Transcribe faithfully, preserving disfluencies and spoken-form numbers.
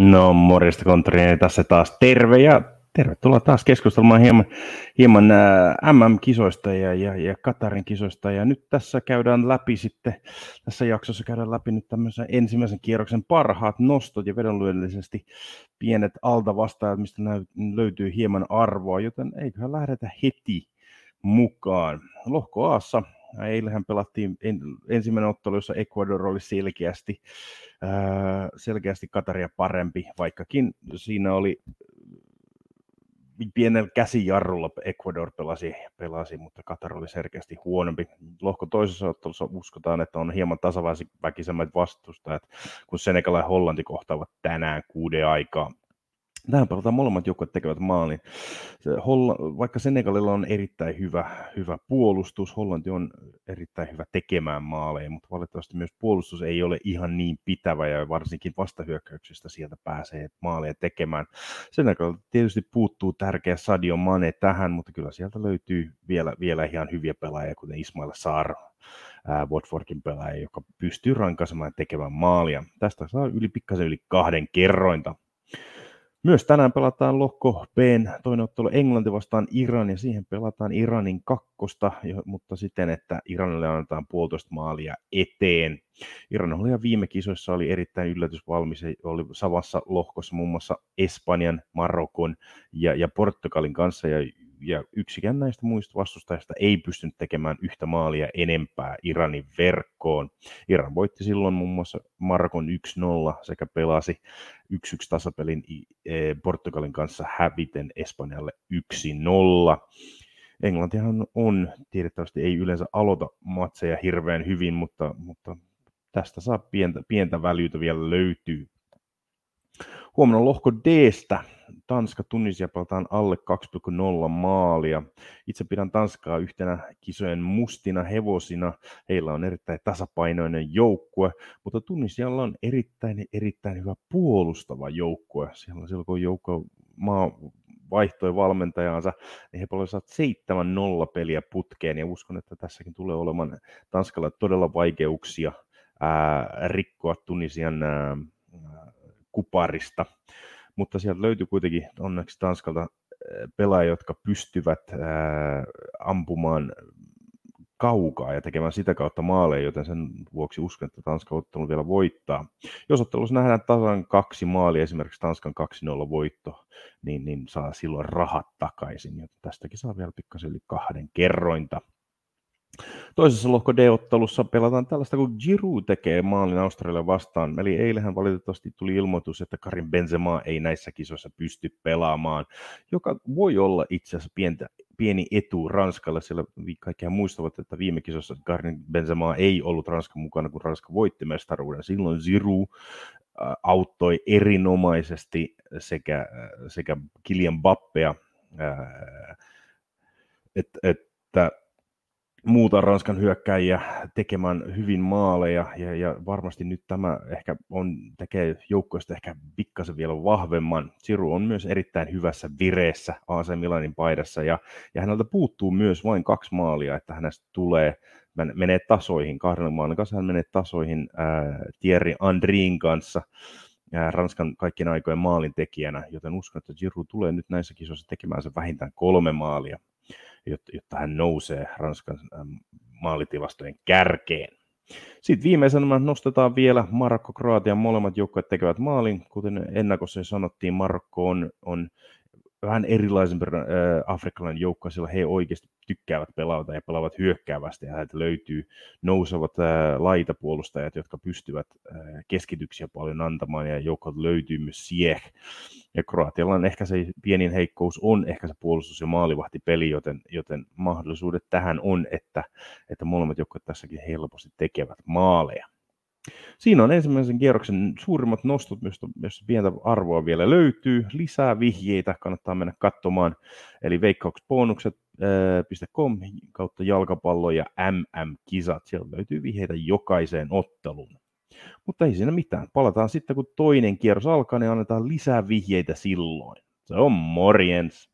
No morjesta Kontturieni tässä taas terve ja tervetuloa taas keskustelemaan hieman, hieman M M-kisoista ja, ja, ja Katarin kisoista. Ja nyt tässä käydään läpi sitten, tässä jaksossa käydään läpi nyt tämmöisen ensimmäisen kierroksen parhaat nostot ja vedonlyöllisesti pienet altavastaajat, mistä näy- löytyy hieman arvoa, joten eiköhän lähdetä heti mukaan. Lohko A:ssa eilähän pelattiin ensimmäinen ottelu, jossa Ecuador oli selkeästi, selkeästi Kataria parempi, vaikkakin siinä oli pienellä käsijarrulla Ecuador pelasi, pelasi, mutta Katar oli selkeästi huonompi. Lohko toisessa ottelussa uskotaan, että on hieman tasaväkisemmät vastustajat, kun Senekala ja Hollanti kohtaavat tänään kuuden aikaa. Tähän pelataan molemmat joukkueet tekevät maalin. Vaikka Senegalilla on erittäin hyvä, hyvä puolustus, Hollanti on erittäin hyvä tekemään maaleja, mutta valitettavasti myös puolustus ei ole ihan niin pitävä ja varsinkin vastahyökkäyksistä sieltä pääsee maaleja tekemään. Senegalilla tietysti puuttuu tärkeä Sadio Mane tähän, mutta kyllä sieltä löytyy vielä, vielä ihan hyviä pelaajia, kuten Ismaila Sarr, Watfordin pelaaja, joka pystyy rankaisemaan ja tekemään maalia. Tästä saa yli pikkasen yli kahden kerrointa. Myös tänään pelataan Lohko B:n toinen ottelu Englanti vastaan Iran ja siihen pelataan Iranin kakkosta, mutta siten, että Iranille annetaan puolitoista maalia eteen. Iran oli viime kisoissa oli erittäin yllätysvalmis, oli samassa lohkossa muun muassa Espanjan, Marokon ja, ja Portugalin kanssa ja, ja yksikään näistä muista vastustajista ei pystynyt tekemään yhtä maalia enempää Iranin verkkoon. Iran voitti silloin muun muassa Marokon yksi nolla sekä pelasi yksi yksi tasapelin Portugalin kanssa häviten Espanjalle yksi nolla. Englantihan on, tiedettävästi ei yleensä aloita matseja hirveän hyvin, mutta, mutta tästä saa pientä, pientä väljyyttä vielä löytyy. Huomenna lohko D:stä. Tanska Tunisia pelataan alle kaksi pilkku nolla maalia. Itse pidän Tanskaa yhtenä kisojen mustina hevosina. Heillä on erittäin tasapainoinen joukkue, mutta Tunisialla on erittäin, erittäin hyvä puolustava joukkue. Siellä on silloin, kun joukko maa vaihtoi valmentajaansa, niin he pelasivat seitsemän nolla peliä putkeen, ja uskon, että tässäkin tulee olemaan Tanskalla todella vaikeuksia ää, rikkoa Tunisian ää, kuparista, mutta sieltä löytyy kuitenkin onneksi Tanskalta pelaajia, jotka pystyvät ää, ampumaan kaukaa ja tekemään sitä kautta maaleja, joten sen vuoksi uskon, että Tanska ottelu vielä voittaa. Jos ottelussa nähdään tasan kaksi maalia, esimerkiksi Tanskan kaksi nolla voitto, niin, niin saa silloin rahat takaisin, joten tästäkin saa vielä pikkasen yli kahden kerrointa. Toisessa lohko D-ottelussa pelataan tällaista, kun Giroud tekee maalin Australia vastaan. Eli eilähän valitettavasti tuli ilmoitus, että Karim Benzema ei näissä kisoissa pysty pelaamaan, joka voi olla itse asiassa pientä, pieni etu Ranskalle, sillä kaikkihan muistavat, että viime kisossa Karim Benzema ei ollut Ranskan mukana, kun Ranska voitti mestaruuden. Silloin Giroud auttoi erinomaisesti sekä, sekä Kilian Mbappéa että et, muuta Ranskan hyökkäjiä tekemään hyvin maaleja ja, ja varmasti nyt tämä ehkä on, tekee joukkoista ehkä pikkasen vielä vahvemman. Giroud on myös erittäin hyvässä vireessä A S E Milanin paidassa ja, ja häneltä puuttuu myös vain kaksi maalia, että hänestä tulee, menee tasoihin, kahdella maalin kanssa hän menee tasoihin ää, Thierry Andrin kanssa. Ranskan kaikkien aikojen maalintekijänä, joten uskon, että Giroud tulee nyt näissä kisoissa tekemään sen vähintään kolme maalia, jotta hän nousee Ranskan maalitilastojen kärkeen. Sitten viimeisenä nostetaan vielä Marokko, Kroatia, molemmat joukkueet tekevät maalin. Kuten ennakossa sanottiin, Marokko on, on vähän erilaisempi afrikkalainen joukko, sillä he oikeasti tykkäävät pelata ja pelaavat hyökkäävästi. Ja heiltä löytyy nousevat laitapuolustajat, jotka pystyvät keskityksiä paljon antamaan ja joukkoilta löytyy myös Sieh. Ja Kroatialla on ehkä se pienin heikkous on ehkä se puolustus- ja maalivahtipeli, joten, joten mahdollisuudet tähän on, että, että molemmat joukkueet tässäkin helposti tekevät maaleja. Siinä on ensimmäisen kierroksen suurimmat nostot, joissa pientä arvoa vielä löytyy. Lisää vihjeitä kannattaa mennä katsomaan, eli wake hawks bonukset piste com kautta jalkapallo ja M M-kisat. Siellä löytyy vihjeitä jokaiseen otteluun. Mutta ei siinä mitään. Palataan sitten, kun toinen kierros alkaa, niin annetaan lisää vihjeitä silloin. Se on morjens!